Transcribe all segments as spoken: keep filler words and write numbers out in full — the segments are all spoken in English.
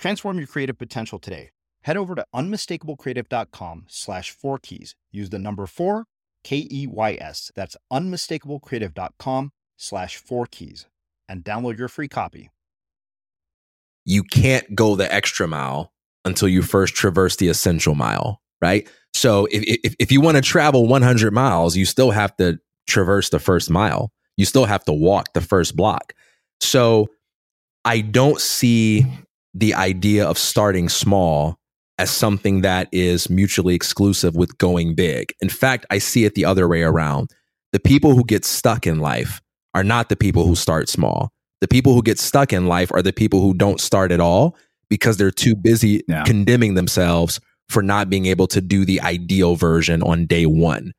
Transform your creative potential today. Head over to unmistakable creative dot com slash four keys. Use the number four, K E Y S. That's unmistakable creative dot com slash four keys and download your free copy. You can't go the extra mile until you first traverse the essential mile, right? So if if, if you want to travel one hundred miles, you still have to traverse the first mile. You still have to walk the first block. So I don't see the idea of starting small as something that is mutually exclusive with going big. In fact, I see it the other way around. The people who get stuck in life are not the people who start small. The people who get stuck in life are the people who don't start at all because they're too busy yeah. condemning themselves for not being able to do the ideal version on day one.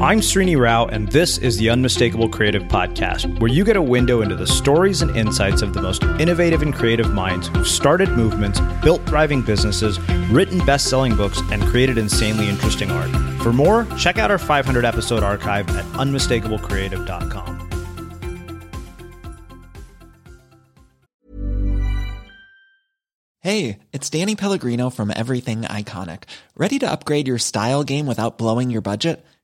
I'm Srini Rao, and this is the Unmistakable Creative Podcast, where you get a window into the stories and insights of the most innovative and creative minds who've started movements, built thriving businesses, written best-selling books, and created insanely interesting art. For more, check out our five hundred episode archive at unmistakable creative dot com. Hey, it's Danny Pellegrino from Everything Iconic. Ready to upgrade your style game without blowing your budget?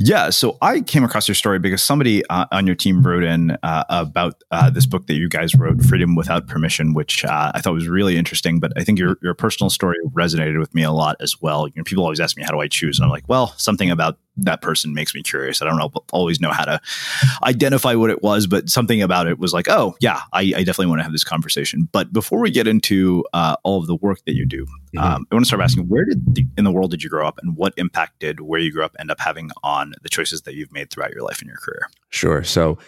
Yeah. So I came across your story because somebody uh, on your team wrote in uh, about uh, this book that you guys wrote, Freedom Without Permission, which uh, I thought was really interesting. But I think your your personal story resonated with me a lot as well. You know, people always ask me, how do I choose? And I'm like, well, something about that person makes me curious. I don't know, always know how to identify what it was, but something about it was like, oh yeah, I, I definitely want to have this conversation. But before we get into uh, all of the work that you do, mm-hmm. um, I want to start asking, where did the, in the world did you grow up, and what impact did where you grew up end up having on the choices that you've made throughout your life and your career? Sure. So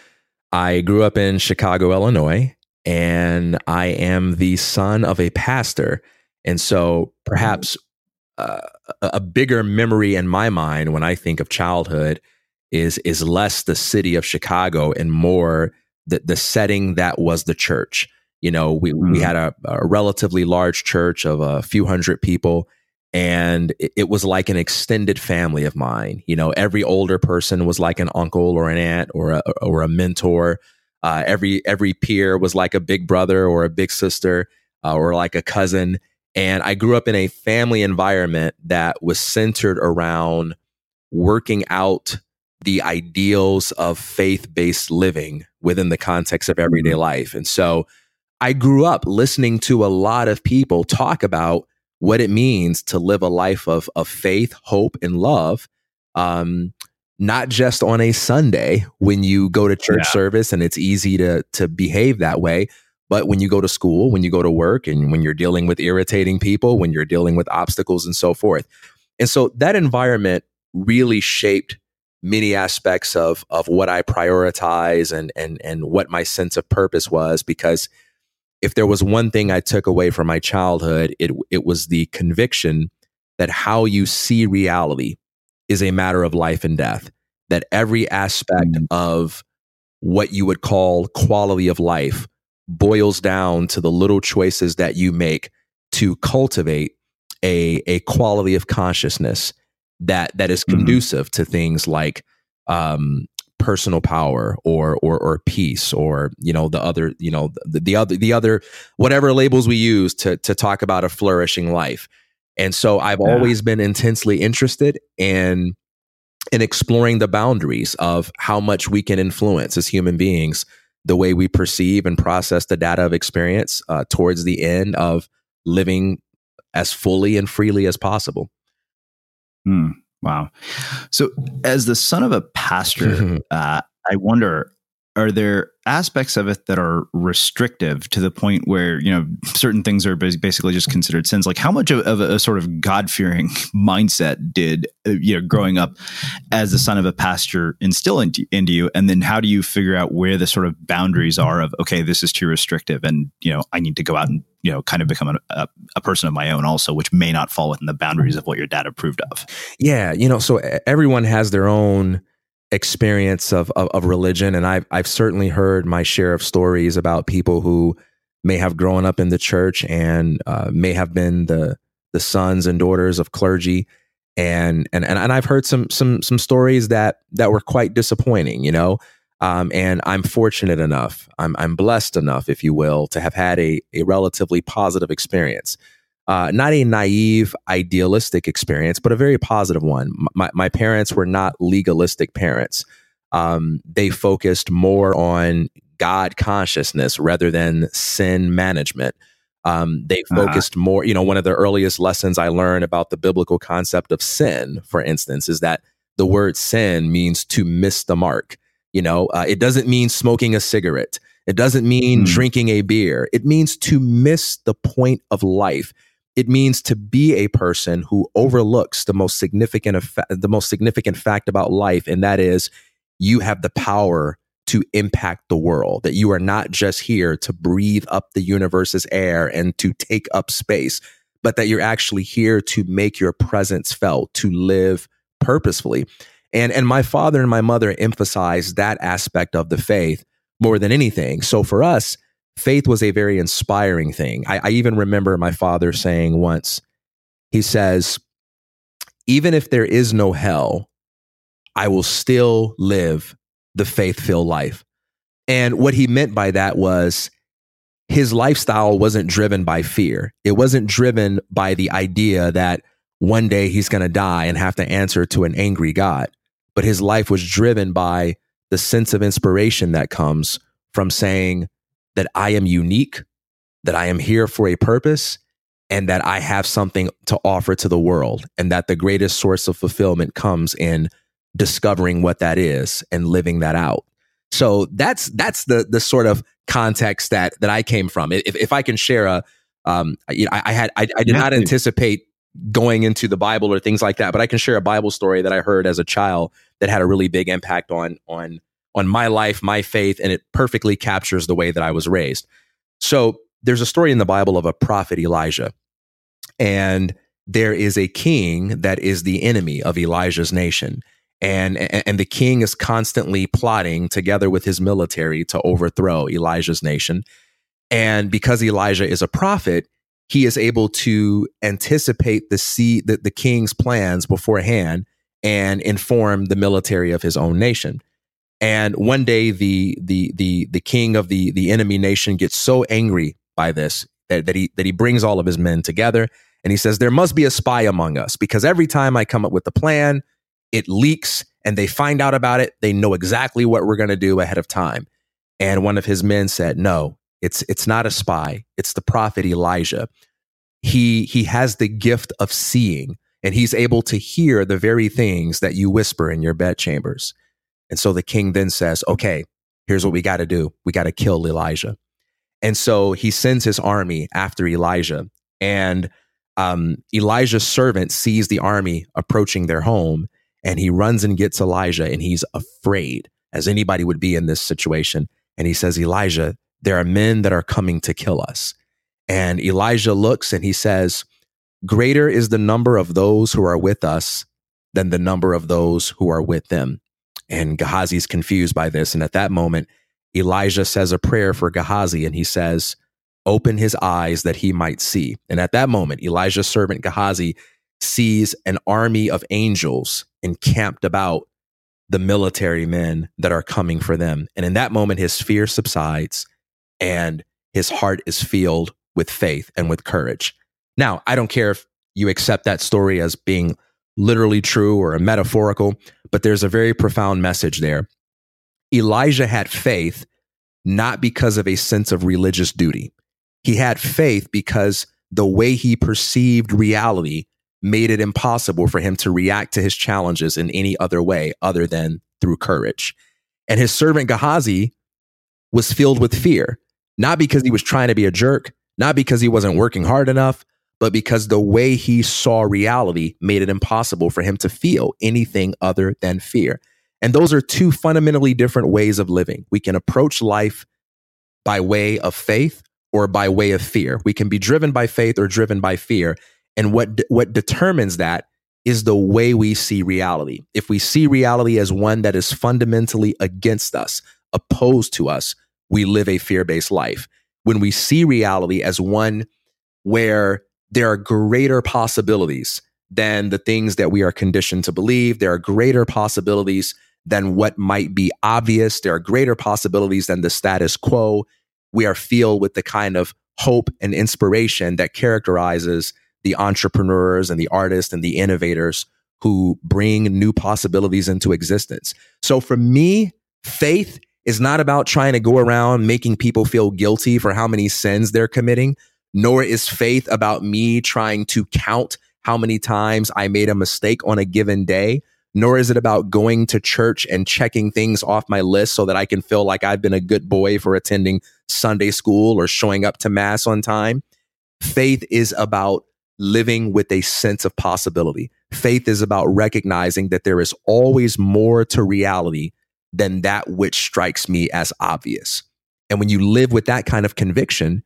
I grew up in Chicago, Illinois, and I am the son of a pastor. And so perhaps Uh, a bigger memory in my mind when I think of childhood is is less the city of Chicago and more the, the setting that was the church. You know, we, mm-hmm. we had a, a relatively large church of a few hundred people, and it, it was like an extended family of mine. You know, every older person was like an uncle or an aunt or a, or a mentor. Uh, every every peer was like a big brother or a big sister uh, or like a cousin. And I grew up in a family environment that was centered around working out the ideals of faith-based living within the context of everyday life. And so I grew up listening to a lot of people talk about what it means to live a life of, of faith, hope, and love, um, not just on a Sunday when you go to church yeah. service and it's easy to to behave that way, but when you go to school, when you go to work, and when you're dealing with irritating people, when you're dealing with obstacles and so forth. And so that environment really shaped many aspects of, of what I prioritize and, and, and what my sense of purpose was, because if there was one thing I took away from my childhood, it, it was the conviction that how you see reality is a matter of life and death, that every aspect of what you would call quality of life boils down to the little choices that you make to cultivate a a quality of consciousness that that is conducive mm-hmm. to things like um, personal power or or or peace, or you know the other you know the, the other the other whatever labels we use to to talk about a flourishing life. And so I've yeah. always been intensely interested in in exploring the boundaries of how much we can influence as human beings the way we perceive and process the data of experience uh, towards the end of living as fully and freely as possible. Mm, wow. So as the son of a pastor, uh, I wonder, are there aspects of it that are restrictive to the point where, you know, certain things are basically just considered sins? Like how much of, of a sort of God-fearing mindset did, you know, growing up as the son of a pastor instill into, into you? And then how do you figure out where the sort of boundaries are of, okay, this is too restrictive and, you know, I need to go out and, you know, kind of become a, a, a person of my own also, which may not fall within the boundaries of what your dad approved of? Yeah. You know, so everyone has their own experience of, of of religion, and I've I've certainly heard my share of stories about people who may have grown up in the church and uh, may have been the the sons and daughters of clergy, and and and I've heard some some some stories that that were quite disappointing, you know. Um, and I'm fortunate enough, I'm I'm blessed enough, if you will, to have had a a relatively positive experience, uh, not a naive, idealistic experience, but a very positive one. My, my parents were not legalistic parents. Um, they focused more on God consciousness rather than sin management. Um, they focused uh-huh. more, you know, one of the earliest lessons I learned about the biblical concept of sin, for instance, is that the word sin means to miss the mark. You know, uh, it doesn't mean smoking a cigarette. It doesn't mean mm. drinking a beer. It means to miss the point of life. It means to be a person who overlooks the most significant, effect, the most significant fact about life, and that is you have the power to impact the world, that you are not just here to breathe up the universe's air and to take up space, but that you're actually here to make your presence felt, to live purposefully. And, and my father and my mother emphasized that aspect of the faith more than anything. So for us, faith was a very inspiring thing. I, I even remember my father saying once, he says, even if there is no hell, I will still live the faith-filled life. And what he meant by that was his lifestyle wasn't driven by fear. It wasn't driven by the idea that one day he's going to die and have to answer to an angry God. But his life was driven by the sense of inspiration that comes from saying that I am unique, that I am here for a purpose, and that I have something to offer to the world, and that the greatest source of fulfillment comes in discovering what that is and living that out. So that's that's the the sort of context that that I came from. If if I can share a, um, you know, I, I had I, I did not anticipate going into the Bible or things like that, but I can share a Bible story that I heard as a child that had a really big impact on on on my life, my faith, and it perfectly captures the way that I was raised. So there's a story in the Bible of a prophet Elijah, and there is a king that is the enemy of Elijah's nation. And and the king is constantly plotting together with his military to overthrow Elijah's nation. And because Elijah is a prophet, he is able to anticipate the see the, the king's plans beforehand and inform the military of his own nation. And one day, the the the the king of the the enemy nation gets so angry by this that, that he that he brings all of his men together and he says, "There must be a spy among us, because every time I come up with a plan, it leaks and they find out about it. They know exactly what we're going to do ahead of time." And one of his men said, "No, it's it's not a spy. It's the prophet Elijah. He he has the gift of seeing, and he's able to hear the very things that you whisper in your bedchambers." And so the king then says, "Okay, here's what we got to do. We got to kill Elijah." And so he sends his army after Elijah, and um, Elijah's servant sees the army approaching their home. And he runs and gets Elijah, and he's afraid, as anybody would be in this situation. And he says, "Elijah, there are men that are coming to kill us." And Elijah looks and he says, "Greater is the number of those who are with us than the number of those who are with them." And Gehazi is confused by this. And at that moment, Elijah says a prayer for Gehazi, and he says, "Open his eyes that he might see." And at that moment, Elijah's servant Gehazi sees an army of angels encamped about the military men that are coming for them. And in that moment, his fear subsides and his heart is filled with faith and with courage. Now, I don't care if you accept that story as being literally true or a metaphorical, but there's a very profound message there. Elijah had faith not because of a sense of religious duty. He had faith because the way he perceived reality made it impossible for him to react to his challenges in any other way other than through courage. And his servant Gehazi was filled with fear, not because he was trying to be a jerk, not because he wasn't working hard enough, but because the way he saw reality made it impossible for him to feel anything other than fear. And those are two fundamentally different ways of living. We can approach life by way of faith or by way of fear. We can be driven by faith or driven by fear. And what what determines that is the way we see reality. If we see reality as one that is fundamentally against us, opposed to us, we live a fear-based life. When we see reality as one where there are greater possibilities than the things that we are conditioned to believe, there are greater possibilities than what might be obvious, there are greater possibilities than the status quo, we are filled with the kind of hope and inspiration that characterizes the entrepreneurs and the artists and the innovators who bring new possibilities into existence. So for me, faith is not about trying to go around making people feel guilty for how many sins they're committing, nor is faith about me trying to count how many times I made a mistake on a given day, nor is it about going to church and checking things off my list so that I can feel like I've been a good boy for attending Sunday school or showing up to mass on time. Faith is about living with a sense of possibility. Faith is about recognizing that there is always more to reality than that which strikes me as obvious. And when you live with that kind of conviction,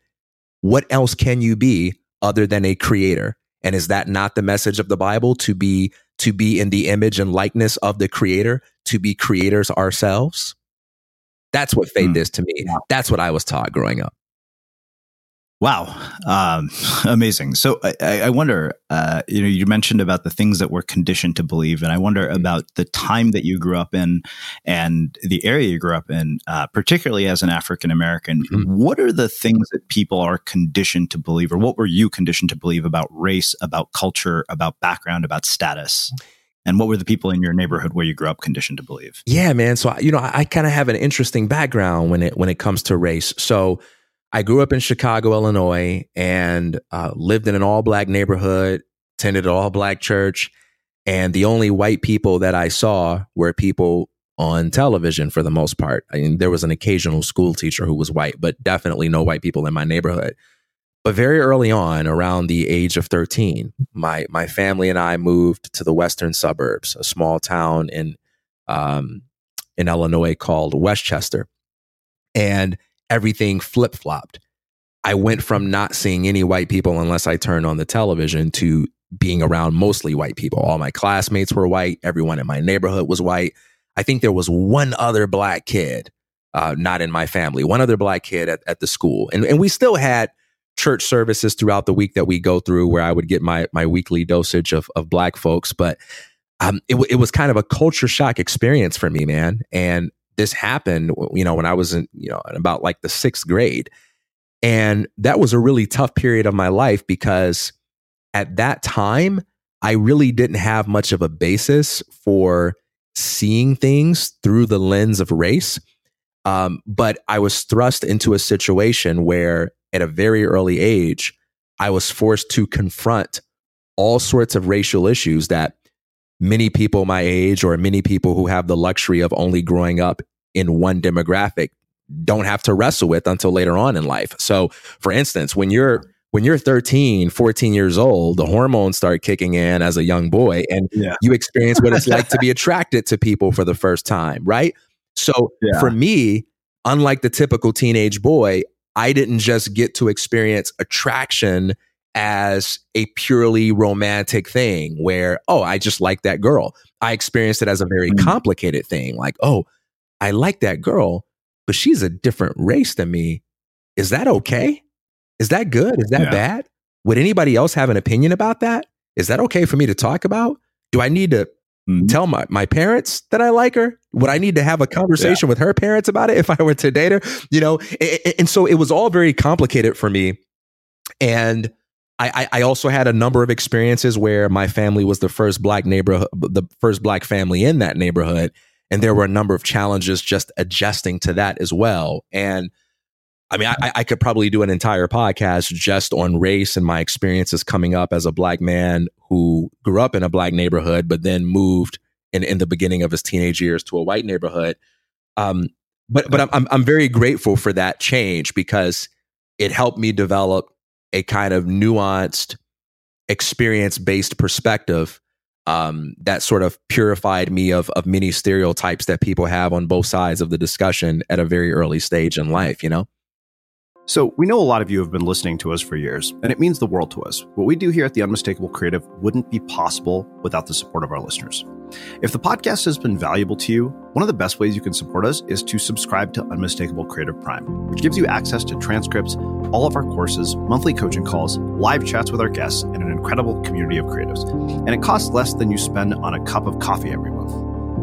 what else can you be other than a creator? And is that not the message of the Bible, to be to be in the image and likeness of the creator, to be creators ourselves? That's what faith mm. is to me. That's what I was taught growing up. Wow. Um, amazing. So I, I wonder, uh, you know, you mentioned about the things that we're conditioned to believe. And I wonder about the time that you grew up in and the area you grew up in, uh, particularly as an African-American. Mm-hmm. What are the things that people are conditioned to believe, or what were you conditioned to believe about race, about culture, about background, about status? And what were the people in your neighborhood where you grew up conditioned to believe? Yeah, man. So, you know, I, I kind of have an interesting background when it when it comes to race. So I grew up in Chicago, Illinois, and uh, lived in an all-black neighborhood, attended an all-black church, and the only white people that I saw were people on television for the most part. I mean, there was an occasional school teacher who was white, but definitely no white people in my neighborhood. But very early on, around the age of thirteen, my my family and I moved to the western suburbs, a small town in um, in Illinois called Westchester, and everything flip-flopped. I went from not seeing any white people unless I turned on the television to being around mostly white people. All my classmates were white. Everyone in my neighborhood was white. I think there was one other black kid, uh, not in my family, one other black kid at, at the school. And and we still had church services throughout the week that we go through where I would get my my weekly dosage of, of black folks. But um, it, it was kind of a culture shock experience for me, man. And this happened, you know, when I was in, you know, about like the sixth grade. And that was a really tough period of my life because at that time, I really didn't have much of a basis for seeing things through the lens of race. Um, but I was thrust into a situation where at a very early age, I was forced to confront all sorts of racial issues that many people my age, or many people who have the luxury of only growing up in one demographic, don't have to wrestle with until later on in life. So for instance, when you're when you're thirteen, fourteen years old, the hormones start kicking in as a young boy, and yeah. you experience what it's like to be attracted to people for the first time, right? So yeah. for me, unlike the typical teenage boy, I didn't just get to experience attraction as a purely romantic thing where, oh, I just like that girl. I experienced it as a very complicated thing. Like, oh, I like that girl, but she's a different race than me. Is that okay? Is that good? Is that yeah. bad? Would anybody else have an opinion about that? Is that okay for me to talk about? Do I need to mm-hmm. tell my, my parents that I like her? Would I need to have a conversation yeah. with her parents about it if I were to date her? You know, and, and so it was all very complicated for me. And I, I also had a number of experiences where my family was the first black neighborhood, the first black family in that neighborhood. And there were a number of challenges just adjusting to that as well. And I mean, I, I could probably do an entire podcast just on race and my experiences coming up as a black man who grew up in a black neighborhood, but then moved in, in the beginning of his teenage years to a white neighborhood. Um, but but I'm I'm very grateful for that change because it helped me develop a kind of nuanced, experience-based perspective um, that sort of purified me of of many stereotypes that people have on both sides of the discussion at a very early stage in life, you know? So we know a lot of you have been listening to us for years, and it means the world to us. What we do here at The Unmistakable Creative wouldn't be possible without the support of our listeners. If the podcast has been valuable to you, one of the best ways you can support us is to subscribe to Unmistakable Creative Prime, which gives you access to transcripts, all of our courses, monthly coaching calls, live chats with our guests, and an incredible community of creatives. And it costs less than you spend on a cup of coffee every month.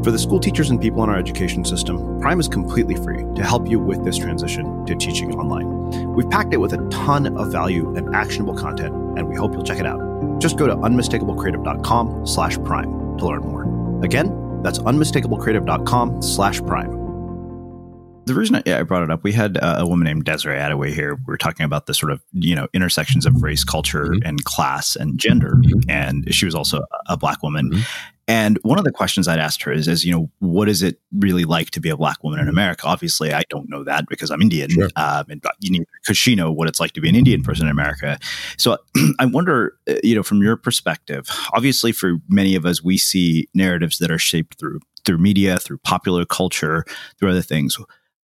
For the school teachers and people in our education system, Prime is completely free to help you with this transition to teaching online. We've packed it with a ton of value and actionable content, and we hope you'll check it out. Just go to unmistakablecreative.com slash prime to learn more. Again, that's unmistakablecreative.com slash prime. The reason I, yeah, I brought it up, we had uh, a woman named Desiree Attaway here. We were talking about the sort of, you know, intersections of race, culture, mm-hmm. and class and gender. Mm-hmm. And she was also a Black woman. Mm-hmm. And one of the questions I'd asked her is, is, you know, what is it really like to be a Black woman in America? Obviously, I don't know that because I'm Indian. Sure. Um, and neither could she know what it's like to be an Indian person in America. So I wonder, you know, from your perspective, obviously for many of us, we see narratives that are shaped through through media, through popular culture, through other things.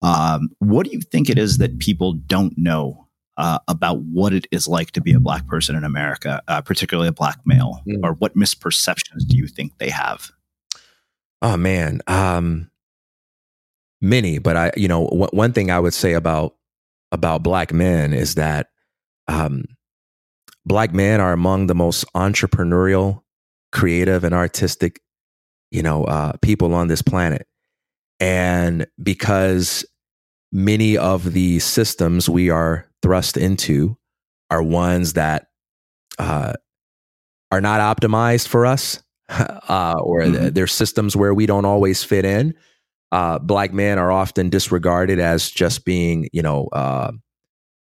Um, what do you think it is that people don't know uh, about what it is like to be a Black person in America, uh, particularly a Black male, mm. or what misperceptions do you think they have? Oh man, um, many. But I, you know, w- one thing I would say about about Black men is that um, Black men are among the most entrepreneurial, creative, and artistic, you know, uh, people on this planet, and because many of the systems we are thrust into are ones that uh, are not optimized for us, uh, or mm-hmm. th- they're systems where we don't always fit in. Uh, Black men are often disregarded as just being, you know, uh,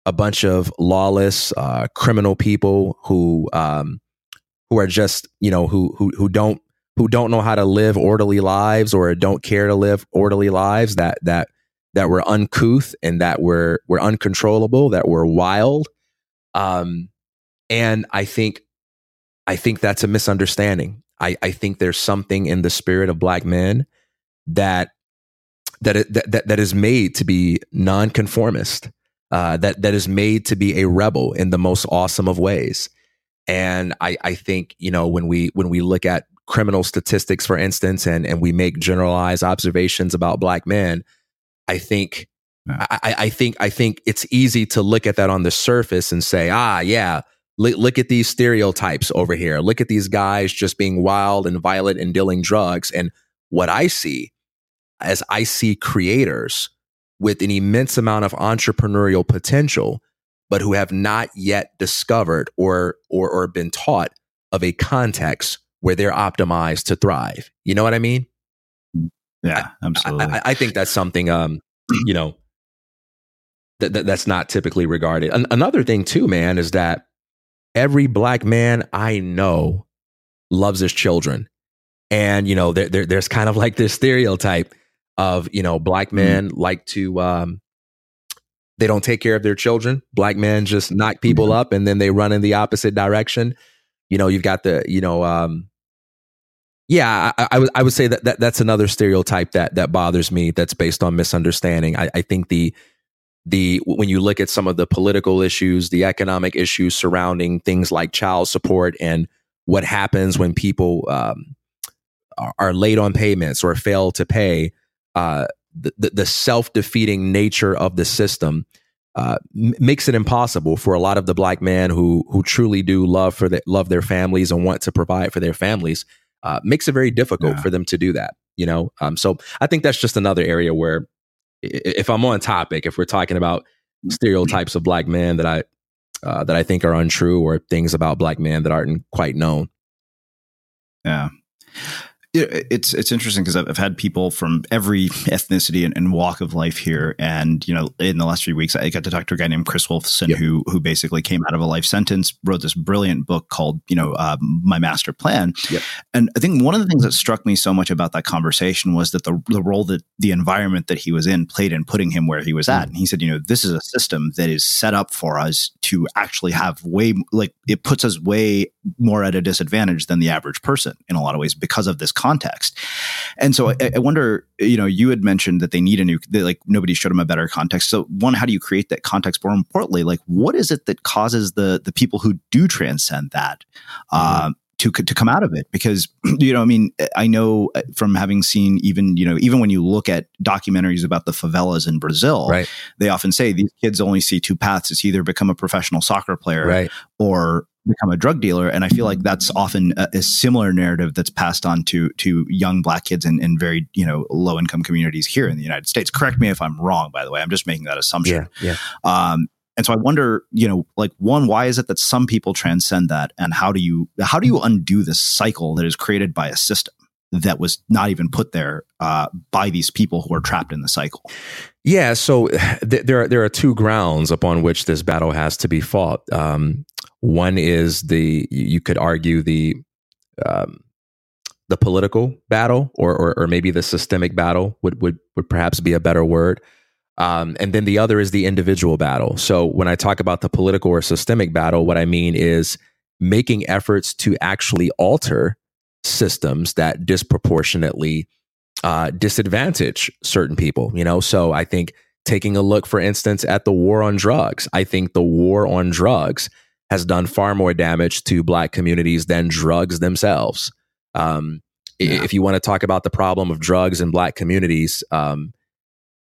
a bunch of lawless, uh, criminal people who um, who are just, you know, who who who don't who don't know how to live orderly lives, or don't care to live orderly lives. That that. that were uncouth, and that were were uncontrollable, that were wild. Um, and I think I think that's a misunderstanding. I, I think there's something in the spirit of Black men that that it, that, that that is made to be nonconformist, uh, that that is made to be a rebel in the most awesome of ways. And I I think, you know, when we when we look at criminal statistics, for instance, and and we make generalized observations about Black men, I think, I, I think, I think it's easy to look at that on the surface and say, ah, yeah, look, look at these stereotypes over here. Look at these guys just being wild and violent and dealing drugs. And what I see as I see creators with an immense amount of entrepreneurial potential, but who have not yet discovered or, or, or been taught of a context where they're optimized to thrive. You know what I mean? Yeah, absolutely. I, I, I think that's something, um, you know, that th- that's not typically regarded. An- another thing too, man, is that every Black man I know loves his children, and you know, there, there, there's kind of like this stereotype of, you know, Black men mm-hmm. like to, um, they don't take care of their children. Black men just knock people mm-hmm. up, and then they run in the opposite direction. You know, you've got the, you know. Um, Yeah, I, I, I would say that, that that's another stereotype that that bothers me. That's based on misunderstanding. I, I think the the when you look at some of the political issues, the economic issues surrounding things like child support and what happens when people um, are, are late on payments or fail to pay, uh, the, the self-defeating nature of the system uh, m- makes it impossible for a lot of the Black men who who truly do love for the, love their families and want to provide for their families. Uh, makes it very difficult yeah. for them to do that, you know? Um, so I think that's just another area where if I'm on topic, if we're talking about stereotypes of Black men that I, uh, that I think are untrue, or things about Black men that aren't quite known. Yeah. It's it's interesting because I've, I've had people from every ethnicity and, and walk of life here, and you know, in the last few weeks, I got to talk to a guy named Chris Wilson, yep. who who basically came out of a life sentence, wrote this brilliant book called you know uh, My Master Plan, yep. and I think one of the things that struck me so much about that conversation was that the the role that the environment that he was in played in putting him where he was at, mm. and he said, you know, this is a system that is set up for us to actually have way like it puts us way more at a disadvantage than the average person in a lot of ways because of this conversation. Context. And so I, I wonder, you know, you had mentioned that they need a new, they, like nobody showed them a better context. So one, how do you create that context? More importantly, like what is it that causes the the people who do transcend that mm-hmm. um, to to come out of it? Because, you know, I mean, I know from having seen even, you know, even when you look at documentaries about the favelas in Brazil, right. they often say these kids only see two paths. It's either become a professional soccer player right. or become a drug dealer. And I feel like that's often a, a similar narrative that's passed on to to young Black kids in, in very, you know, low income communities here in the United States. Correct me if I'm wrong, by the way, I'm just making that assumption. Yeah, yeah. Um, and so I wonder, you know, like one, why is it that some people transcend that? And how do you, how do you undo this cycle that is created by a system that was not even put there uh, by these people who are trapped in the cycle? Yeah, so th- there are, there are two grounds upon which this battle has to be fought. Um, one is the, you could argue the um, the political battle, or, or or maybe the systemic battle would would, would perhaps be a better word. Um, and then the other is the individual battle. So when I talk about the political or systemic battle, what I mean is making efforts to actually alter systems that disproportionately Uh, disadvantage certain people, you know? So I think taking a look, for instance, at the war on drugs, I think the war on drugs has done far more damage to Black communities than drugs themselves. Um, yeah. If you want to talk about the problem of drugs in Black communities, um,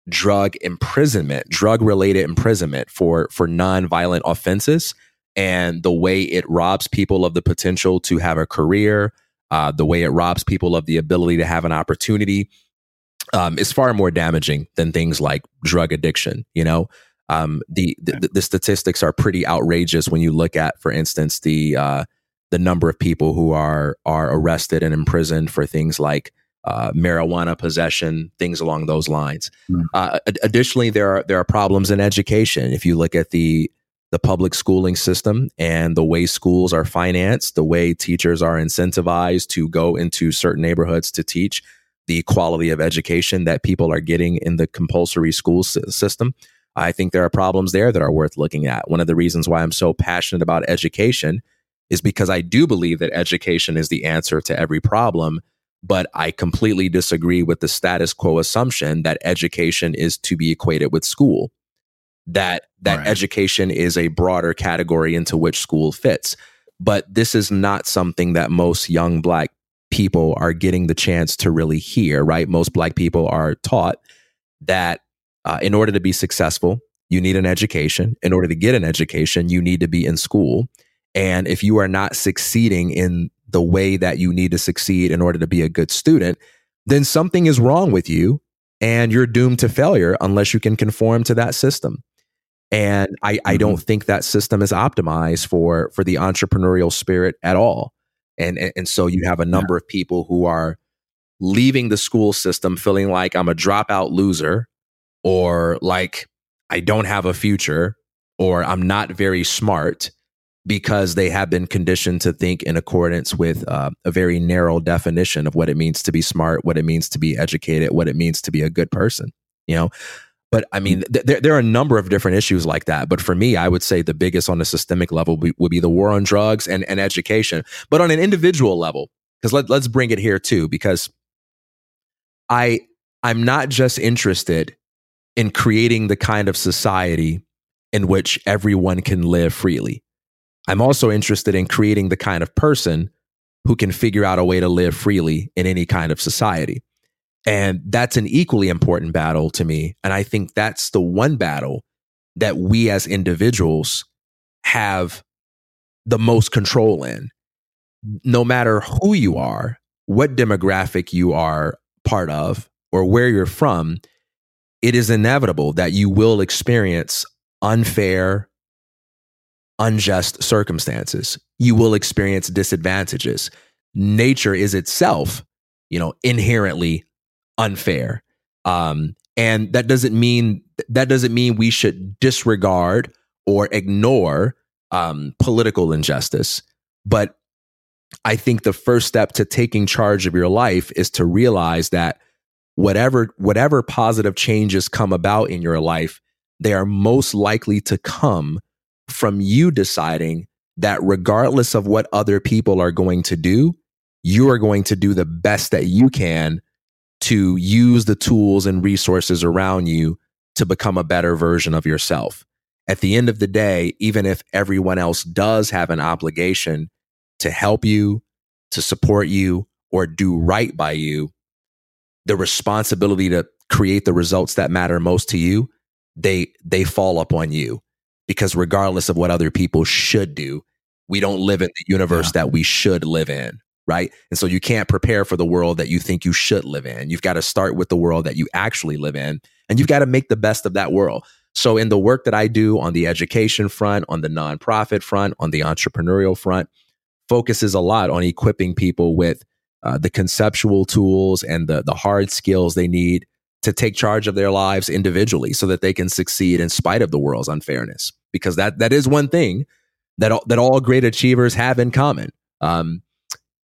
drug imprisonment, drug-related imprisonment for, for non-violent offenses, and the way it robs people of the potential to have a career, Uh, the way it robs people of the ability to have an opportunity um, is far more damaging than things like drug addiction. You know, um, the, the the statistics are pretty outrageous when you look at, for instance, the uh, the number of people who are are arrested and imprisoned for things like uh, marijuana possession, things along those lines. Mm-hmm. Uh, ad- additionally, there are there are problems in education. If you look at the the public schooling system and the way schools are financed, the way teachers are incentivized to go into certain neighborhoods to teach, the quality of education that people are getting in the compulsory school system. I think there are problems there that are worth looking at. One of the reasons why I'm so passionate about education is because I do believe that education is the answer to every problem, but I completely disagree with the status quo assumption that education is to be equated with school. That that right. Education is a broader category into which school fits. But this is not something that most young Black people are getting the chance to really hear, right? Most Black people are taught that uh, in order to be successful, you need an education. In order to get an education, you need to be in school. And if you are not succeeding in the way that you need to succeed in order to be a good student, then something is wrong with you and you're doomed to failure unless you can conform to that system. And I, I don't think that system is optimized for for the entrepreneurial spirit at all. And and, and so you have a number yeah. of people who are leaving the school system feeling like I'm a dropout loser, or like I don't have a future, or I'm not very smart, because they have been conditioned to think in accordance with uh, a very narrow definition of what it means to be smart, what it means to be educated, what it means to be a good person, you know? But I mean, th- there, there are a number of different issues like that. But for me, I would say the biggest on the systemic level be, would be the war on drugs and, and education. But on an individual level, because let, let's bring it here too, because I, I'm not just interested in creating the kind of society in which everyone can live freely. I'm also interested in creating the kind of person who can figure out a way to live freely in any kind of society. And that's an equally important battle to me. And I think that's the one battle that we as individuals have the most control in. No matter who you are, what demographic you are part of, or where you're from, it is inevitable that you will experience unfair, unjust circumstances. You will experience disadvantages. Nature is itself, you know, inherently unfair. Um, and that doesn't mean that doesn't mean we should disregard or ignore um, political injustice. But I think the first step to taking charge of your life is to realize that whatever whatever positive changes come about in your life, they are most likely to come from you deciding that regardless of what other people are going to do, you are going to do the best that you can to use the tools and resources around you to become a better version of yourself. At the end of the day, even if everyone else does have an obligation to help you, to support you, or do right by you, the responsibility to create the results that matter most to you, they they fall upon you. Because regardless of what other people should do, we don't live in the universe yeah. that we should live in. Right. And so you can't prepare for the world that you think you should live in. You've got to start with the world that you actually live in, and you've got to make the best of that world. So in the work that I do on the education front, on the nonprofit front, on the entrepreneurial front, focuses a lot on equipping people with uh, the conceptual tools and the, the hard skills they need to take charge of their lives individually so that they can succeed in spite of the world's unfairness. Because that that is one thing that all, that all great achievers have in common. Um,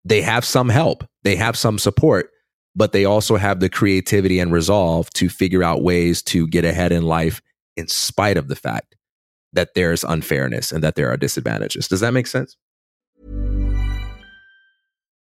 they have some help, they have some support, but they also have the creativity and resolve to figure out ways to get ahead in life in spite of the fact that there's unfairness and that there are disadvantages. Does that make sense?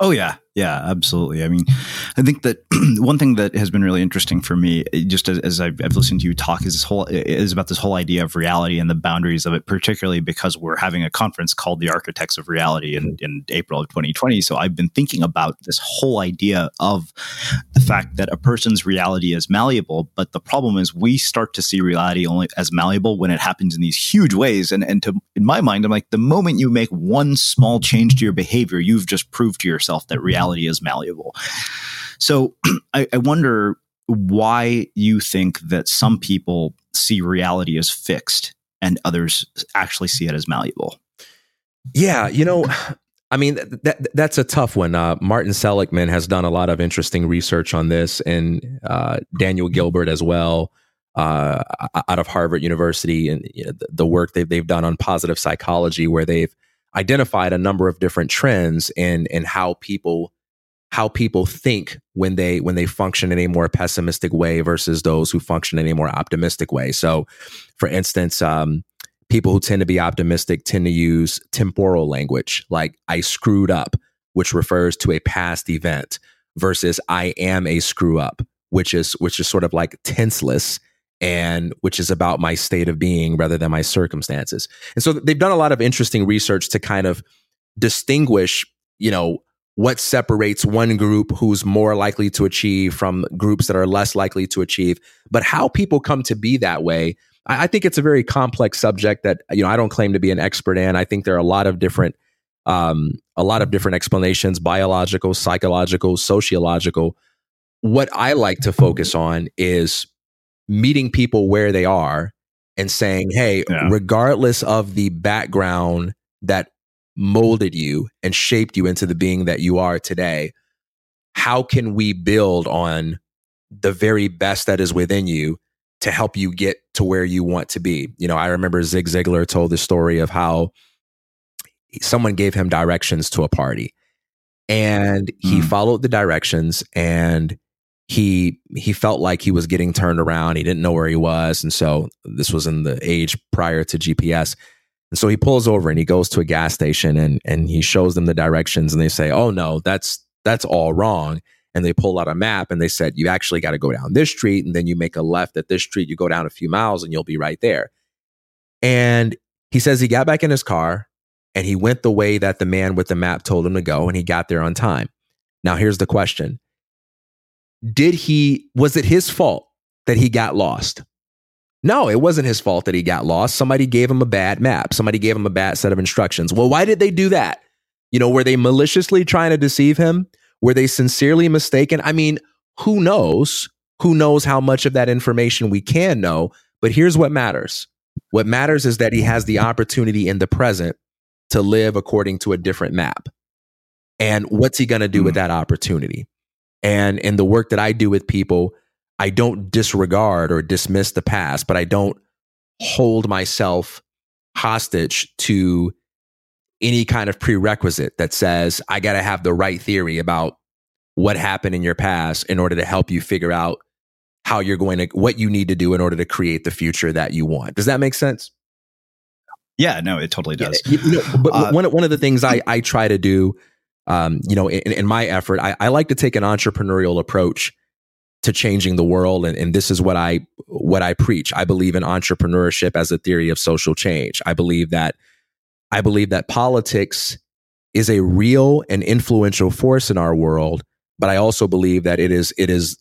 Oh, yeah. Yeah, absolutely. I mean, I think that one thing that has been really interesting for me, just as, as I've, I've listened to you talk, is this whole is about this whole idea of reality and the boundaries of it, particularly because we're having a conference called the Architects of Reality in, in April of twenty twenty. So I've been thinking about this whole idea of the fact that a person's reality is malleable. But the problem is we start to see reality only as malleable when it happens in these huge ways. And, and to, in my mind, I'm like, the moment you make one small change to your behavior, you've just proved to yourself that reality is malleable. So I, I wonder why you think that some people see reality as fixed and others actually see it as malleable. Yeah, you know, I mean, that, that, that's a tough one. Uh, Martin Seligman has done a lot of interesting research on this, and uh, Daniel Gilbert as well, uh, out of Harvard University, and you know, the, the work that they've done on positive psychology, where they've identified a number of different trends in, in how people how people think when they when they function in a more pessimistic way versus those who function in a more optimistic way. So, for instance, um, people who tend to be optimistic tend to use temporal language, like I screwed up, which refers to a past event, versus I am a screw up, which is which is sort of like tenseless and which is about my state of being rather than my circumstances. And so they've done a lot of interesting research to kind of distinguish, you know, what separates one group who's more likely to achieve from groups that are less likely to achieve, but how people come to be that way. I, I think it's a very complex subject that, you know, I don't claim to be an expert in. I think there are a lot of different, um, a lot of different explanations, biological, psychological, sociological. What I like to focus on is meeting people where they are and saying, hey, yeah. regardless of the background that molded you and shaped you into the being that you are today, how can we build on the very best that is within you to help you get to where you want to be? You know, I remember Zig Ziglar told the story of how someone gave him directions to a party, and he mm. followed the directions, and he he felt like he was getting turned around. He didn't know where he was. And so this was in the age prior to G P S. And so he pulls over and he goes to a gas station, and and he shows them the directions, and they say, oh no, that's, that's all wrong. And they pull out a map, and they said, you actually got to go down this street, and then you make a left at this street, you go down a few miles, and you'll be right there. And he says he got back in his car and he went the way that the man with the map told him to go, and he got there on time. Now, here's the question. Did he, was it his fault that he got lost? No, it wasn't his fault that he got lost. Somebody gave him a bad map. Somebody gave him a bad set of instructions. Well, why did they do that? You know, were they maliciously trying to deceive him? Were they sincerely mistaken? I mean, who knows? Who knows how much of that information we can know? But here's what matters. What matters is that he has the opportunity in the present to live according to a different map. And what's he going to do mm. with that opportunity? And in the work that I do with people, I don't disregard or dismiss the past, but I don't hold myself hostage to any kind of prerequisite that says, I got to have the right theory about what happened in your past in order to help you figure out how you're going to, what you need to do in order to create the future that you want. Does that make sense? Yeah, no, it totally does. Yeah, you know, but uh, one, one of the things I, I try to do, um, you know, in, in my effort, I, I like to take an entrepreneurial approach to changing the world. And, and this is what I, what I preach. I believe in entrepreneurship as a theory of social change. I believe that, I believe that politics is a real and influential force in our world, but I also believe that it is, it is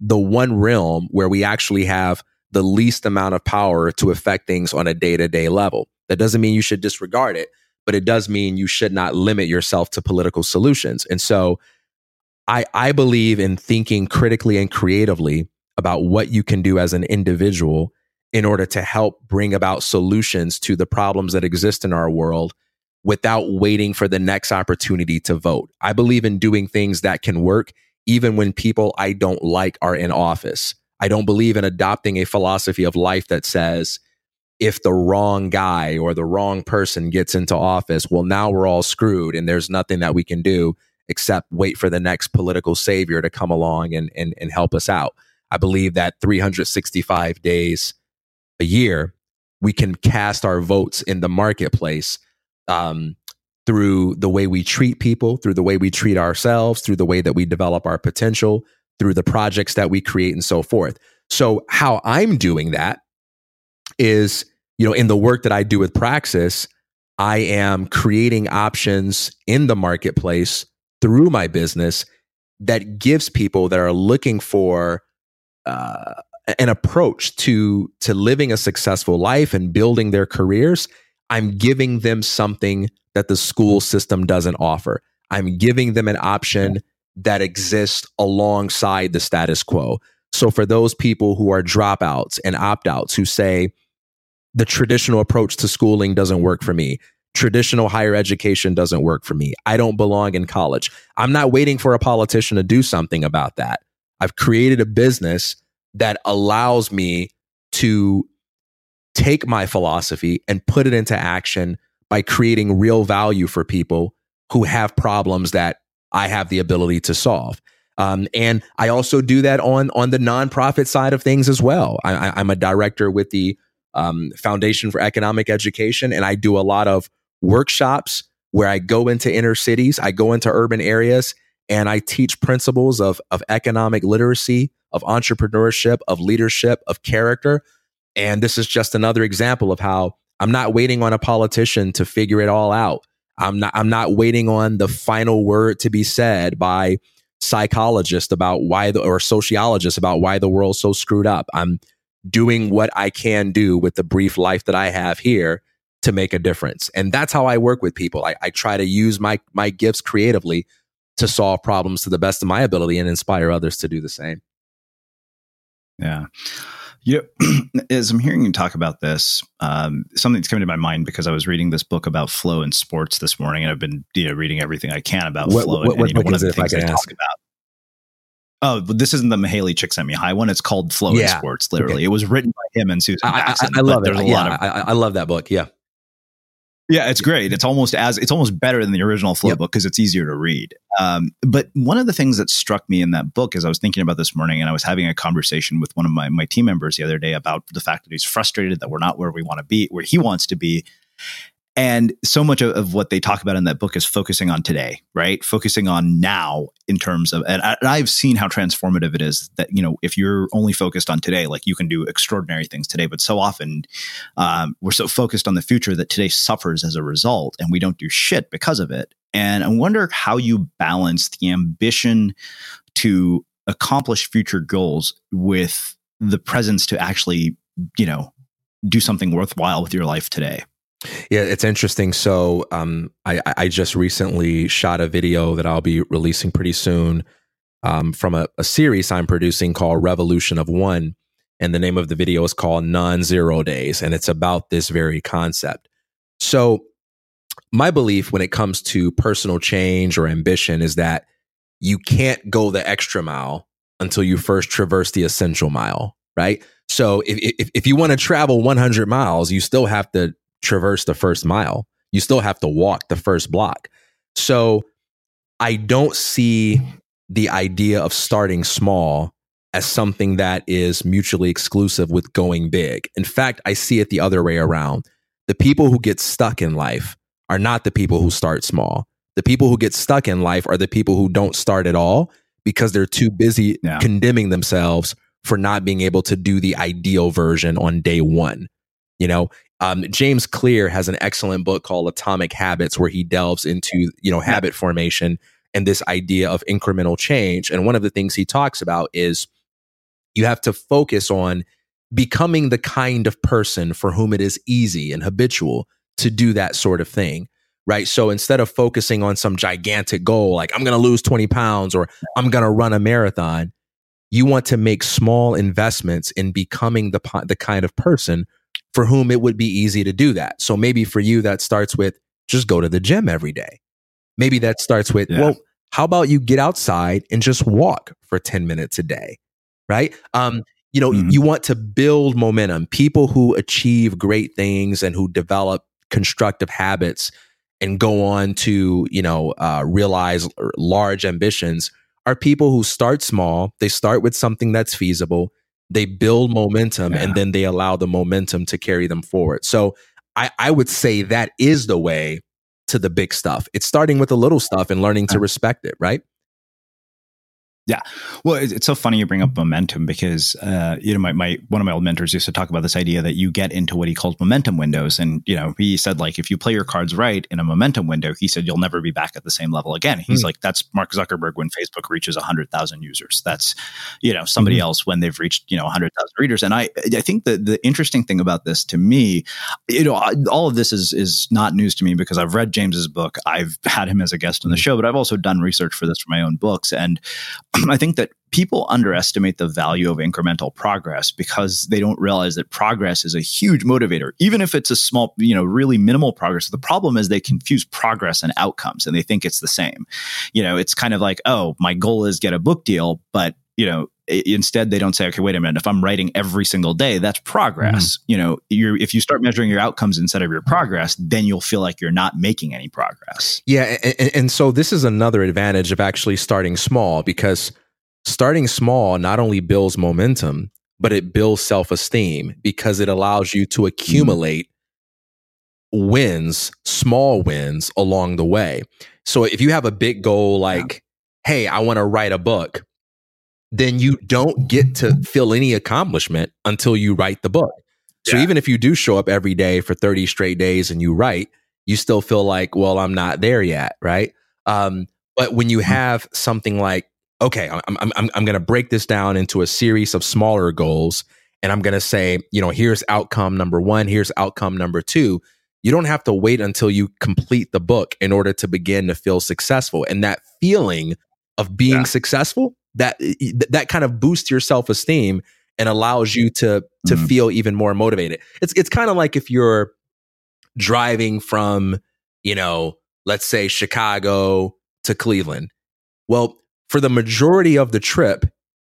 the one realm where we actually have the least amount of power to affect things on a day-to-day level. That doesn't mean you should disregard it, but it does mean you should not limit yourself to political solutions. And so I, I believe in thinking critically and creatively about what you can do as an individual in order to help bring about solutions to the problems that exist in our world without waiting for the next opportunity to vote. I believe in doing things that can work even when people I don't like are in office. I don't believe in adopting a philosophy of life that says, if the wrong guy or the wrong person gets into office, well, now we're all screwed and there's nothing that we can do except wait for the next political savior to come along and and, and help us out. I believe that three hundred sixty-five days a year, we can cast our votes in the marketplace um, through the way we treat people, through the way we treat ourselves, through the way that we develop our potential, through the projects that we create and so forth. So how I'm doing that is, you know, in the work that I do with Praxis, I am creating options in the marketplace through my business that gives people that are looking for uh, an approach to, to living a successful life and building their careers. I'm giving them something that the school system doesn't offer. I'm giving them an option that exist alongside the status quo. So for those people who are dropouts and opt-outs who say, the traditional approach to schooling doesn't work for me, traditional higher education doesn't work for me, I don't belong in college, I'm not waiting for a politician to do something about that. I've created a business that allows me to take my philosophy and put it into action by creating real value for people who have problems that I have the ability to solve. Um, and I also do that on, on the nonprofit side of things as well. I, I'm a director with the um, Foundation for Economic Education, and I do a lot of workshops where I go into inner cities, I go into urban areas, and I teach principles of, of economic literacy, of entrepreneurship, of leadership, of character. And this is just another example of how I'm not waiting on a politician to figure it all out. I'm not, I'm not waiting on the final word to be said by psychologists about why the, or sociologists about why the world's so screwed up. I'm doing what I can do with the brief life that I have here to make a difference. And that's how I work with people. I, I try to use my, my gifts creatively to solve problems to the best of my ability and inspire others to do the same. Yeah. You know, as I'm hearing you talk about this, um, something that's coming to my mind because I was reading this book about flow in sports this morning, and I've been you know, reading everything I can about what, flow. What, and, what you know, one of the things I, I talk about. Oh, but this isn't the Mihaly Chick sent me high one. It's called Flow yeah. in Sports. Literally, okay. It was written by him and Susan I, Jackson. I, I, I love it. A yeah, lot of, I, I love that book. Yeah, yeah, it's great. It's almost as it's almost better than the original Flow yep. book because it's easier to read. Um, but one of the things that struck me in that book is I was thinking about this morning, and I was having a conversation with one of my my team members the other day about the fact that he's frustrated that we're not where we want to be, where he wants to be. And so much of, of what they talk about in that book is focusing on today, right? Focusing on now in terms of, and, I, and I've seen how transformative it is that, you know, if you're only focused on today, like you can do extraordinary things today, but so often um, we're so focused on the future that today suffers as a result and we don't do shit because of it. And I wonder how you balance the ambition to accomplish future goals with the presence to actually, you know, do something worthwhile with your life today. Yeah, it's interesting. So um, I, I just recently shot a video that I'll be releasing pretty soon um, from a, a series I'm producing called Revolution of One. And the name of the video is called Non-Zero Days. And it's about this very concept. So my belief when it comes to personal change or ambition is that you can't go the extra mile until you first traverse the essential mile, right? So if if, if you want to travel one hundred miles, you still have to traverse the first mile. You still have to walk the first block. So I don't see the idea of starting small as something that is mutually exclusive with going big. In fact, I see it the other way around. The people who get stuck in life are not the people who start small. The people who get stuck in life are the people who don't start at all because they're too busy yeah. condemning themselves for not being able to do the ideal version on day one. You know, Um, James Clear has an excellent book called Atomic Habits, where he delves into, you know, habit formation and this idea of incremental change. And one of the things he talks about is you have to focus on becoming the kind of person for whom it is easy and habitual to do that sort of thing, right? So instead of focusing on some gigantic goal, like I'm going to lose twenty pounds or I'm going to run a marathon, you want to make small investments in becoming the the kind of person for whom it would be easy to do that. So maybe for you, that starts with just go to the gym every day. Maybe that starts with, yeah. well, how about you get outside and just walk for ten minutes a day, right? Um, you know, mm-hmm. you want to build momentum. People who achieve great things and who develop constructive habits and go on to, you know, uh, realize large ambitions are people who start small. They start with something that's feasible. They build momentum yeah. and then they allow the momentum to carry them forward. So I, I would say that is the way to the big stuff. It's starting with the little stuff and learning to respect it, right? Yeah. Well, it's, it's so funny you bring up momentum because, uh, you know, my, my, one of my old mentors used to talk about this idea that you get into what he calls momentum windows. And, you know, he said, like, if you play your cards right in a momentum window, he said, you'll never be back at the same level again. He's mm-hmm. like, that's Mark Zuckerberg when Facebook reaches a hundred thousand users. That's, you know, somebody mm-hmm. else when they've reached, you know, a hundred thousand readers. And I, I think the the interesting thing about this to me, you know, I, all of this is, is not news to me because I've read James's book. I've had him as a guest on the show, but I've also done research for this for my own books. And I think that people underestimate the value of incremental progress because they don't realize that progress is a huge motivator, even if it's a small, you know, really minimal progress. The problem is they confuse progress and outcomes and they think it's the same. You know, it's kind of like, oh, my goal is get a book deal, but, you know, instead, they don't say, okay, wait a minute, if I'm writing every single day, that's progress. Mm-hmm. You know, you're, if you start measuring your outcomes instead of your progress, then you'll feel like you're not making any progress. Yeah. And, and so this is another advantage of actually starting small, because starting small not only builds momentum, but it builds self-esteem because it allows you to accumulate mm-hmm. wins, small wins along the way. So if you have a big goal, like, yeah. hey, I want to write a book, then you don't get to feel any accomplishment until you write the book. So yeah. even if you do show up every day for thirty straight days and you write, you still feel like, well, I'm not there yet, right? Um, but when you have something like, okay, I'm I'm I'm going to break this down into a series of smaller goals, and I'm going to say, you know, here's outcome number one, here's outcome number two. You don't have to wait until you complete the book in order to begin to feel successful. And that feeling of being yeah. successful, that that kind of boosts your self-esteem and allows you to to mm-hmm. feel even more motivated. It's it's kind of like if you're driving from, you know, let's say Chicago to Cleveland. Well, for the majority of the trip,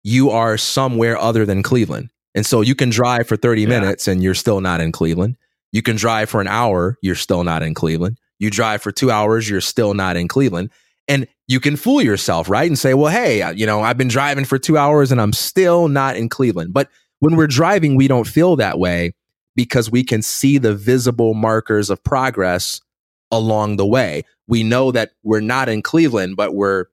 you are somewhere other than Cleveland. And so you can drive for thirty yeah. minutes and you're still not in Cleveland. You can drive for an hour, you're still not in Cleveland. You drive for two hours, you're still not in Cleveland. And you can fool yourself, right? And say, well, hey, you know, I've been driving for two hours and I'm still not in Cleveland. But when we're driving, we don't feel that way because we can see the visible markers of progress along the way. We know that we're not in Cleveland, but we're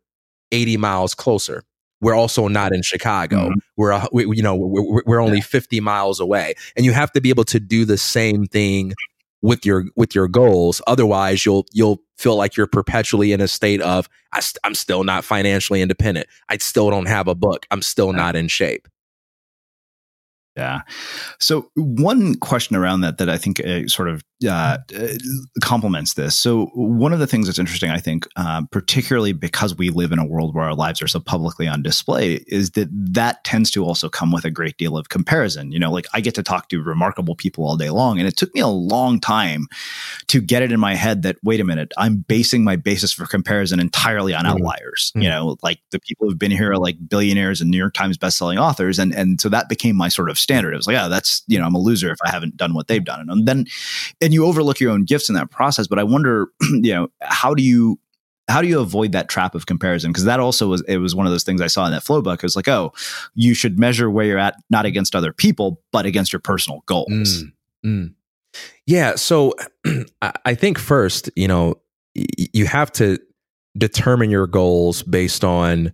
eighty miles closer. We're also not in Chicago. Mm-hmm. We're, uh, we, you know, we're, we're only yeah. fifty miles away. And you have to be able to do the same thing with your with your goals. Otherwise, you'll you'll feel like you're perpetually in a state of, I st- I'm still not financially independent. I still don't have a book. I'm still yeah. not in shape. Yeah. So one question around that that I think uh, sort of uh, complements this. So one of the things that's interesting, I think, uh, particularly because we live in a world where our lives are so publicly on display, is that that tends to also come with a great deal of comparison. You know, like I get to talk to remarkable people all day long, and it took me a long time to get it in my head that, wait a minute, I'm basing my basis for comparison entirely on mm-hmm. outliers. Mm-hmm. You know, like the people who've been here are like billionaires and New York Times bestselling authors. And, and so that became my sort of standard. It was like, yeah, that's, you know, I'm a loser if I haven't done what they've done. And then, and you overlook your own gifts in that process. But I wonder, you know, how do you, how do you avoid that trap of comparison? Because that also was, it was one of those things I saw in that flow book. It was like, oh, you should measure where you're at, not against other people, but against your personal goals. Mm, mm. Yeah. So I think first, you know, y- you have to determine your goals based on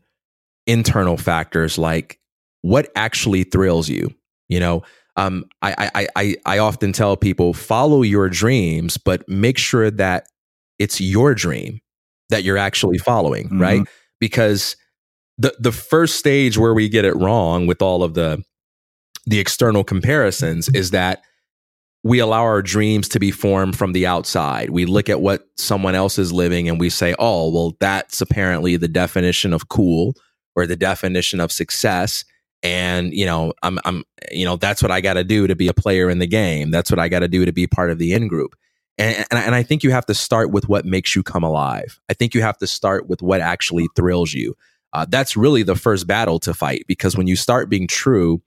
internal factors, like what actually thrills you. You know, um, I, I I I often tell people, follow your dreams, but make sure that it's your dream that you're actually following, mm-hmm. right? Because the the first stage where we get it wrong with all of the the external comparisons is that we allow our dreams to be formed from the outside. We look at what someone else is living and we say, oh, well, that's apparently the definition of cool or the definition of success. And, you know, I'm, I'm, you know, that's what I got to do to be a player in the game. That's what I got to do to be part of the in-group. And, and and I think you have to start with what makes you come alive. I think you have to start with what actually thrills you. Uh, that's really the first battle to fight, because when you start being true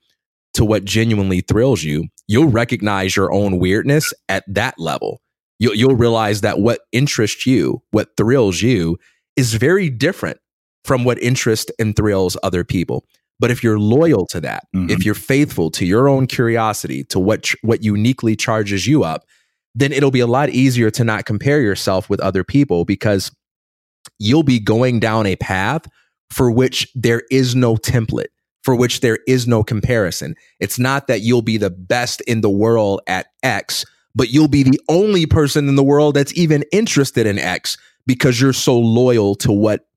to what genuinely thrills you, you'll recognize your own weirdness at that level. You'll, you'll realize that what interests you, what thrills you, is very different from what interests and thrills other people. But if you're loyal to that, mm-hmm. if you're faithful to your own curiosity, to what ch- what uniquely charges you up, then it'll be a lot easier to not compare yourself with other people, because you'll be going down a path for which there is no template, for which there is no comparison. It's not that you'll be the best in the world at X, but you'll be the only person in the world that's even interested in X, because you're so loyal to what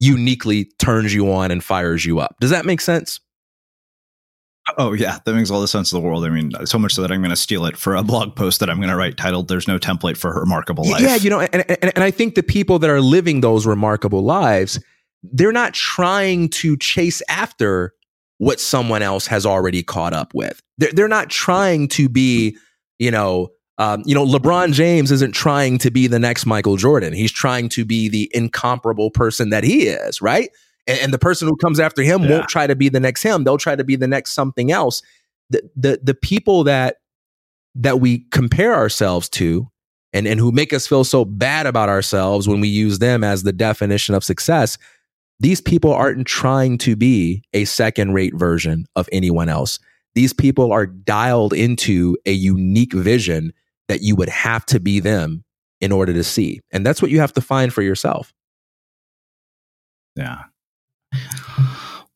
uniquely turns you on and fires you up. Does that make sense? Oh, yeah. That makes all the sense of the world. I mean, so much so that I'm going to steal it for a blog post that I'm going to write titled, There's No Template for Remarkable Life. Yeah, you know, and, and, and I think the people that are living those remarkable lives, they're not trying to chase after what someone else has already caught up with. They're, they're not trying to be, you know, Um, you know, LeBron James isn't trying to be the next Michael Jordan. He's trying to be the incomparable person that he is, right? And, and the person who comes after him yeah. won't try to be the next him. They'll try to be the next something else. The the, the people that that we compare ourselves to and, and who make us feel so bad about ourselves when we use them as the definition of success, these people aren't trying to be a second-rate version of anyone else. These people are dialed into a unique vision that you would have to be them in order to see. And that's what you have to find for yourself. Yeah.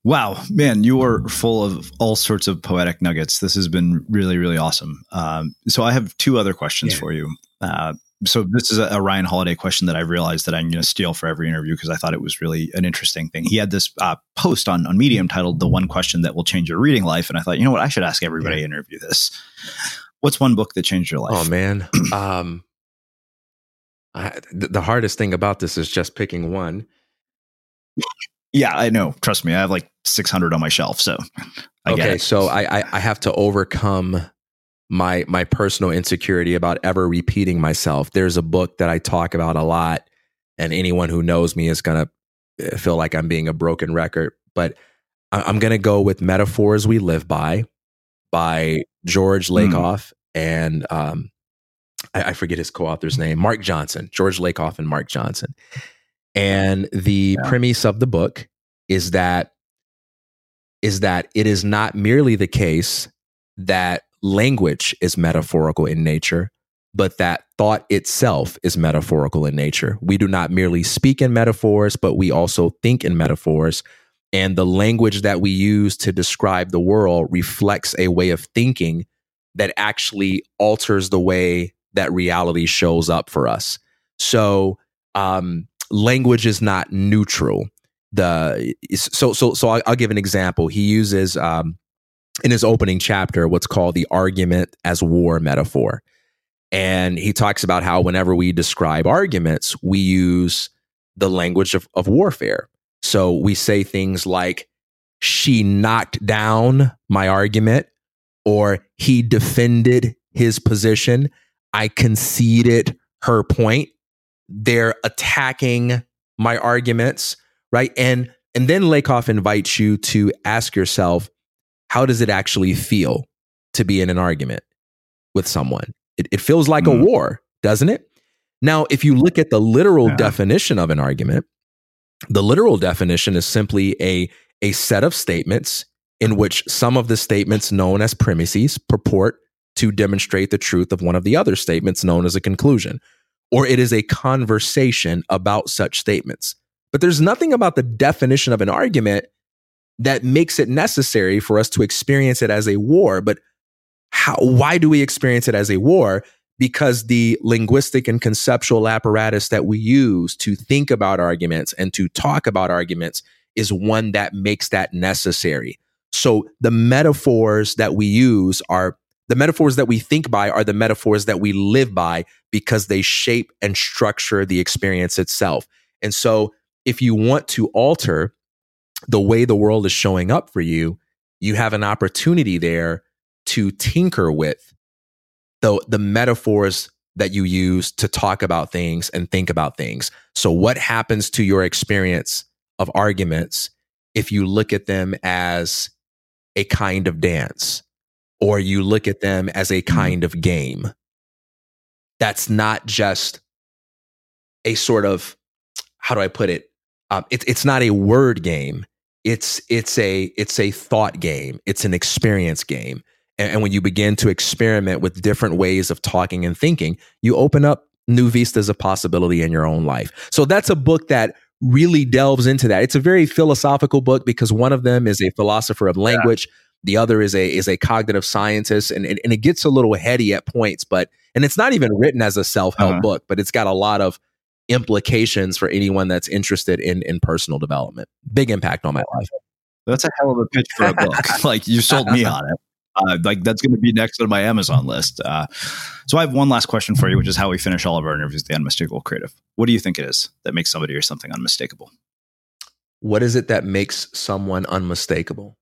Wow, man, you are full of all sorts of poetic nuggets. This has been really, really awesome. Um, so I have two other questions yeah. for you. Uh, so this is a, a Ryan Holiday question that I realized that I'm going to steal for every interview because I thought it was really an interesting thing. He had this uh, post on, on Medium titled The One Question That Will Change Your Reading Life. And I thought, you know what? I should ask everybody yeah. to interview this. What's one book that changed your life? Oh, man. um, I, th- the hardest thing about this is just picking one. Yeah, I know. Trust me. I have like six hundred on my shelf. So I okay, get it. So I, I, I have to overcome my my personal insecurity about ever repeating myself. There's a book that I talk about a lot, and anyone who knows me is going to feel like I'm being a broken record. But I, I'm going to go with Metaphors We Live By by George Lakoff mm. and um, I, I forget his co-author's name, Mark Johnson, George Lakoff and Mark Johnson. And the yeah. premise of the book is that is that it is not merely the case that language is metaphorical in nature, but that thought itself is metaphorical in nature. We do not merely speak in metaphors, but we also think in metaphors. And the language that we use to describe the world reflects a way of thinking that actually alters the way that reality shows up for us. So, um, language is not neutral. The so so so I'll, I'll give an example. He uses um, in his opening chapter what's called the argument as war metaphor, and he talks about how whenever we describe arguments, we use the language of, of warfare. So we say things like, "She knocked down my argument," or "He defended his position. I conceded her point." They're attacking my arguments, right? And and then Lakoff invites you to ask yourself, how does it actually feel to be in an argument with someone? It, it feels like mm. a war, doesn't it? Now, if you look at the literal yeah. definition of an argument, the literal definition is simply a, a set of statements in which some of the statements known as premises purport to demonstrate the truth of one of the other statements known as a conclusion. Or it is a conversation about such statements. But there's nothing about the definition of an argument that makes it necessary for us to experience it as a war. But how? Why do we experience it as a war? Because the linguistic and conceptual apparatus that we use to think about arguments and to talk about arguments is one that makes that necessary. So the metaphors that we use are The metaphors that we think by are the metaphors that we live by because they shape and structure the experience itself. And so if you want to alter the way the world is showing up for you, you have an opportunity there to tinker with the, the metaphors that you use to talk about things and think about things. So what happens to your experience of arguments if you look at them as a kind of dance? Or you look at them as a kind of game. That's not just a sort of, how do I put it? Um, it it's not a word game. It's it's a it's a thought game. It's an experience game. And, and when you begin to experiment with different ways of talking and thinking, you open up new vistas of possibility in your own life. So that's a book that really delves into that. It's a very philosophical book because one of them is a philosopher of language. Yeah. The other is a is a cognitive scientist, and, and and it gets a little heady at points, but and it's not even written as a self-help uh-huh. book, but it's got a lot of implications for anyone that's interested in in personal development. Big impact on my life. That's a hell of a pitch for a book. Like you sold me on it. Uh, like that's going to be next on my Amazon list. Uh, so I have one last question for you, which is how we finish all of our interviews, the Unmistakable Creative. What do you think it is that makes somebody or something unmistakable? What is it that makes someone unmistakable?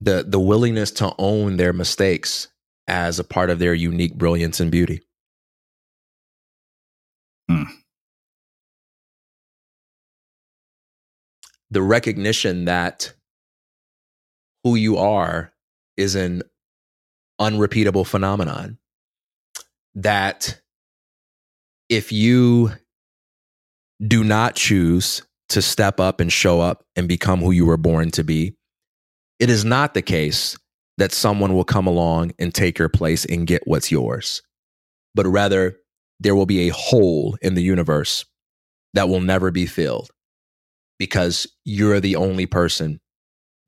The the willingness to own their mistakes as a part of their unique brilliance and beauty. Mm. The recognition that who you are is an unrepeatable phenomenon. That if you do not choose to step up and show up and become who you were born to be, it is not the case that someone will come along and take your place and get what's yours, but rather there will be a hole in the universe that will never be filled because you're the only person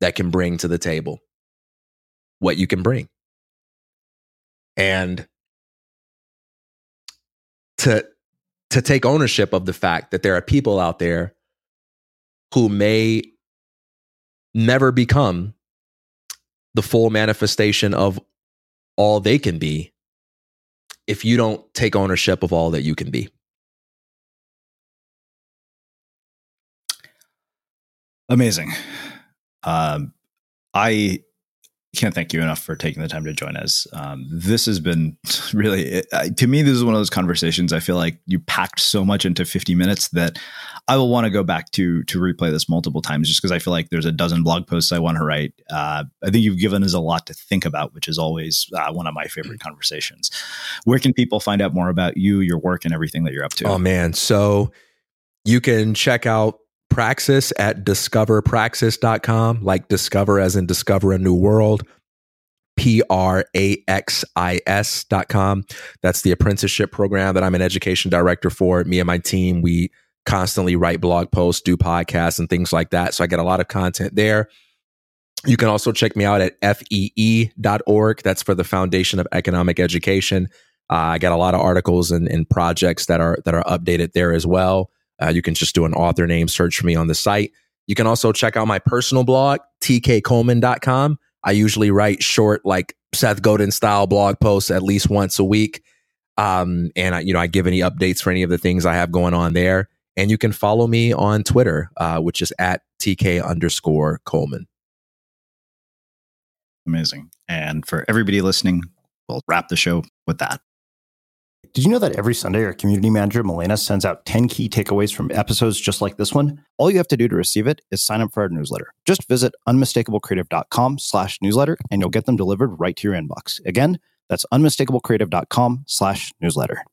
that can bring to the table what you can bring. And to, to take ownership of the fact that there are people out there who may never become the full manifestation of all they can be if you don't take ownership of all that you can be. Amazing. Um, I can't thank you enough for taking the time to join us. Um, this has been really, to me, this is one of those conversations. I feel like you packed so much into fifty minutes that I will want to go back to to replay this multiple times, just because I feel like there's a dozen blog posts I want to write. Uh, I think you've given us a lot to think about, which is always uh, one of my favorite conversations. Where can people find out more about you, your work, and everything that you're up to? Oh, man. So you can check out Praxis at discover praxis dot com, like discover as in discover a new world, P R A X I S dot com. That's the apprenticeship program that I'm an education director for. Me and my team, we constantly write blog posts, do podcasts, and things like that. So I get a lot of content there. You can also check me out at F E E dot org. That's for the Foundation for Economic Education. Uh, I got a lot of articles and, and projects that are that are updated there as well. Uh, you can just do an author name search for me on the site. You can also check out my personal blog, T K Coleman dot com. I usually write short, like Seth Godin style blog posts at least once a week. Um, and I, you know, I give any updates for any of the things I have going on there. And you can follow me on Twitter, uh, which is at T K underscore Coleman. Amazing. And for everybody listening, we'll wrap the show with that. Did you know that every Sunday, our community manager, Milena, sends out ten key takeaways from episodes just like this one? All you have to do to receive it is sign up for our newsletter. Just visit unmistakablecreative.com slash newsletter, and you'll get them delivered right to your inbox. Again, that's unmistakablecreative.com slash newsletter.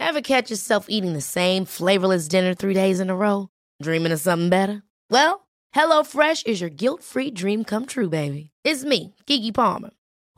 Ever catch yourself eating the same flavorless dinner three days in a row? Dreaming of something better? Well, HelloFresh is your guilt-free dream come true, baby. It's me, Keke Palmer.